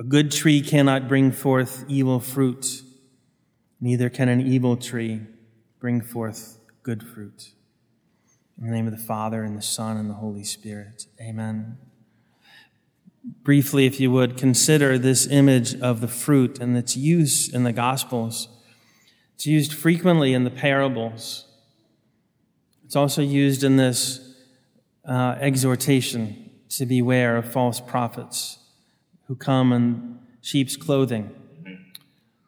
A good tree cannot bring forth evil fruit, neither can an evil tree bring forth good fruit. In the name of the Father, and the Son, and the Holy Spirit. Amen. Briefly, if you would, consider this image of the fruit and its use in the Gospels. It's used frequently in the parables. It's also used in this exhortation to beware of false prophets who come in sheep's clothing.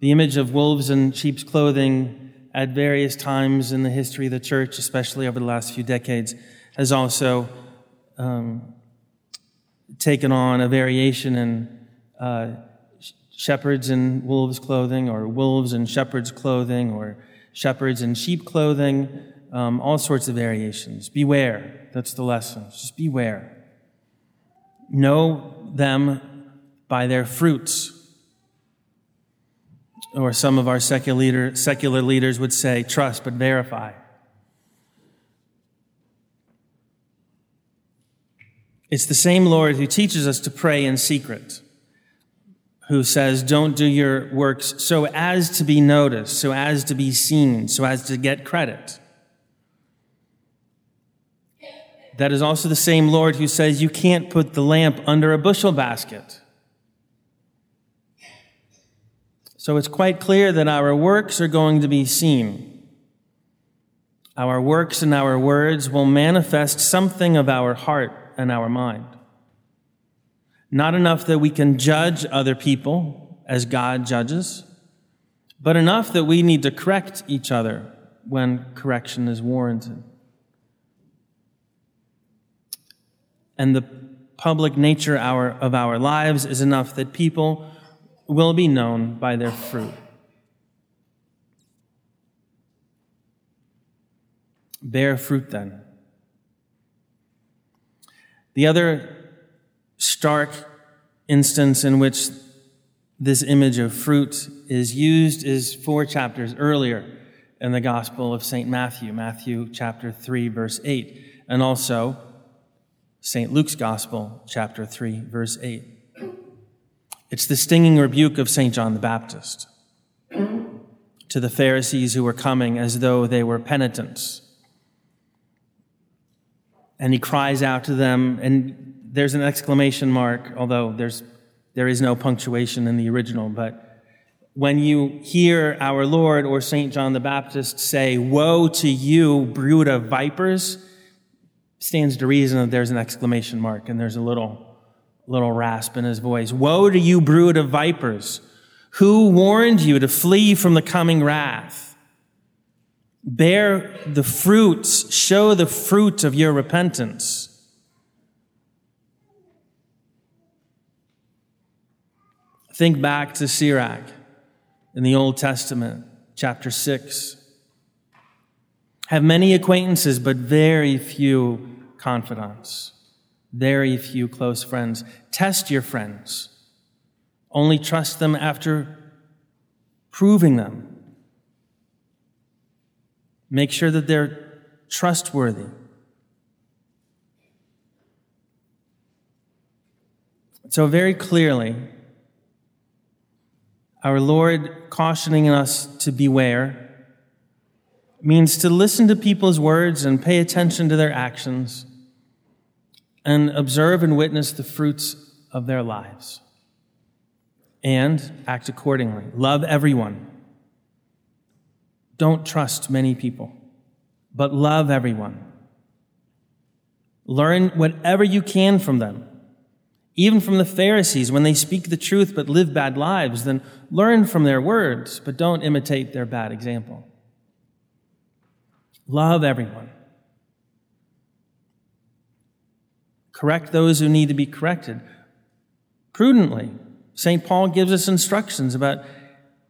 The image of wolves in sheep's clothing at various times in the history of the church, especially over the last few decades, has also taken on a variation in shepherds in wolves' clothing, or wolves in shepherds' clothing, or shepherds in sheep clothing, all sorts of variations. Beware. That's the lesson. Just beware. Know them by their fruits. Or some of our secular leaders would say, trust but verify. It's the same Lord who teaches us to pray in secret, who says, don't do your works so as to be noticed, so as to be seen, so as to get credit. That is also the same Lord who says you can't put the lamp under a bushel basket. So it's quite clear that our works are going to be seen. Our works and our words will manifest something of our heart and our mind. Not enough that we can judge other people as God judges, but enough that we need to correct each other when correction is warranted. And the public nature of our lives is enough that people will be known by their fruit. Bear fruit, then. The other stark instance in which this image of fruit is used is 4 chapters earlier in the Gospel of St. Matthew, Matthew chapter 3, verse 8, and also St. Luke's Gospel, chapter 3, verse 8. It's the stinging rebuke of St. John the Baptist to the Pharisees who were coming as though they were penitents. And he cries out to them, and there's an exclamation mark, although there is no punctuation in the original, but when you hear our Lord or St. John the Baptist say, "Woe to you, brood of vipers," stands to reason that there's an exclamation mark, and there's a little rasp in his voice. Woe to you, brood of vipers! Who warned you to flee from the coming wrath? Bear the fruits, show the fruit of your repentance. Think back to Sirach in the Old Testament, chapter 6. Have many acquaintances, but very few confidants. Very few close friends. Test your friends. Only trust them after proving them. Make sure that they're trustworthy. So very clearly, our Lord cautioning us to beware means to listen to people's words and pay attention to their actions, and observe and witness the fruits of their lives, and act accordingly. Love everyone. Don't trust many people, but love everyone. Learn whatever you can from them, even from the Pharisees when they speak the truth but live bad lives. Then learn from their words, but don't imitate their bad example. Love everyone. Correct those who need to be corrected prudently. St. Paul gives us instructions about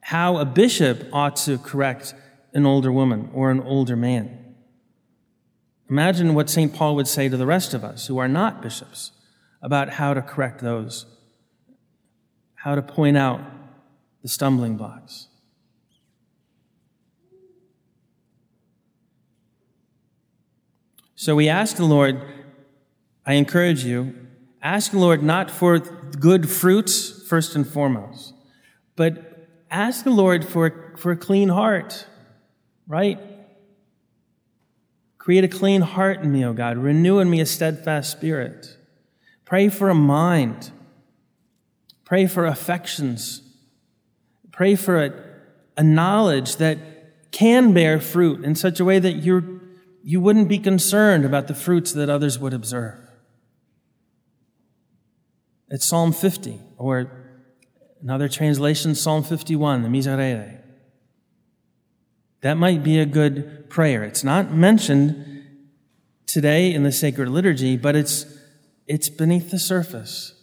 how a bishop ought to correct an older woman or an older man. Imagine what St. Paul would say to the rest of us who are not bishops about how to correct those, how to point out the stumbling blocks. So we ask the Lord, I encourage you, ask the Lord not for good fruits first and foremost. But ask the Lord for a clean heart, right? Create a clean heart in me, O God. Renew in me a steadfast spirit. Pray for a mind. Pray for affections. Pray for a knowledge that can bear fruit in such a way that you wouldn't be concerned about the fruits that others would observe. It's Psalm 50, or another translation, Psalm 51, the Miserere. That might be a good prayer. It's not mentioned today in the sacred liturgy, but it's beneath the surface.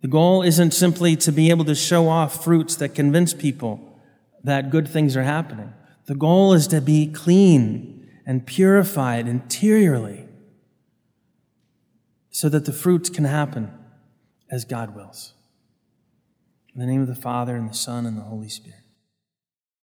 The goal isn't simply to be able to show off fruits that convince people that good things are happening. The goal is to be clean and purified interiorly so that the fruits can happen as God wills. In the name of the Father, and the Son, and the Holy Spirit.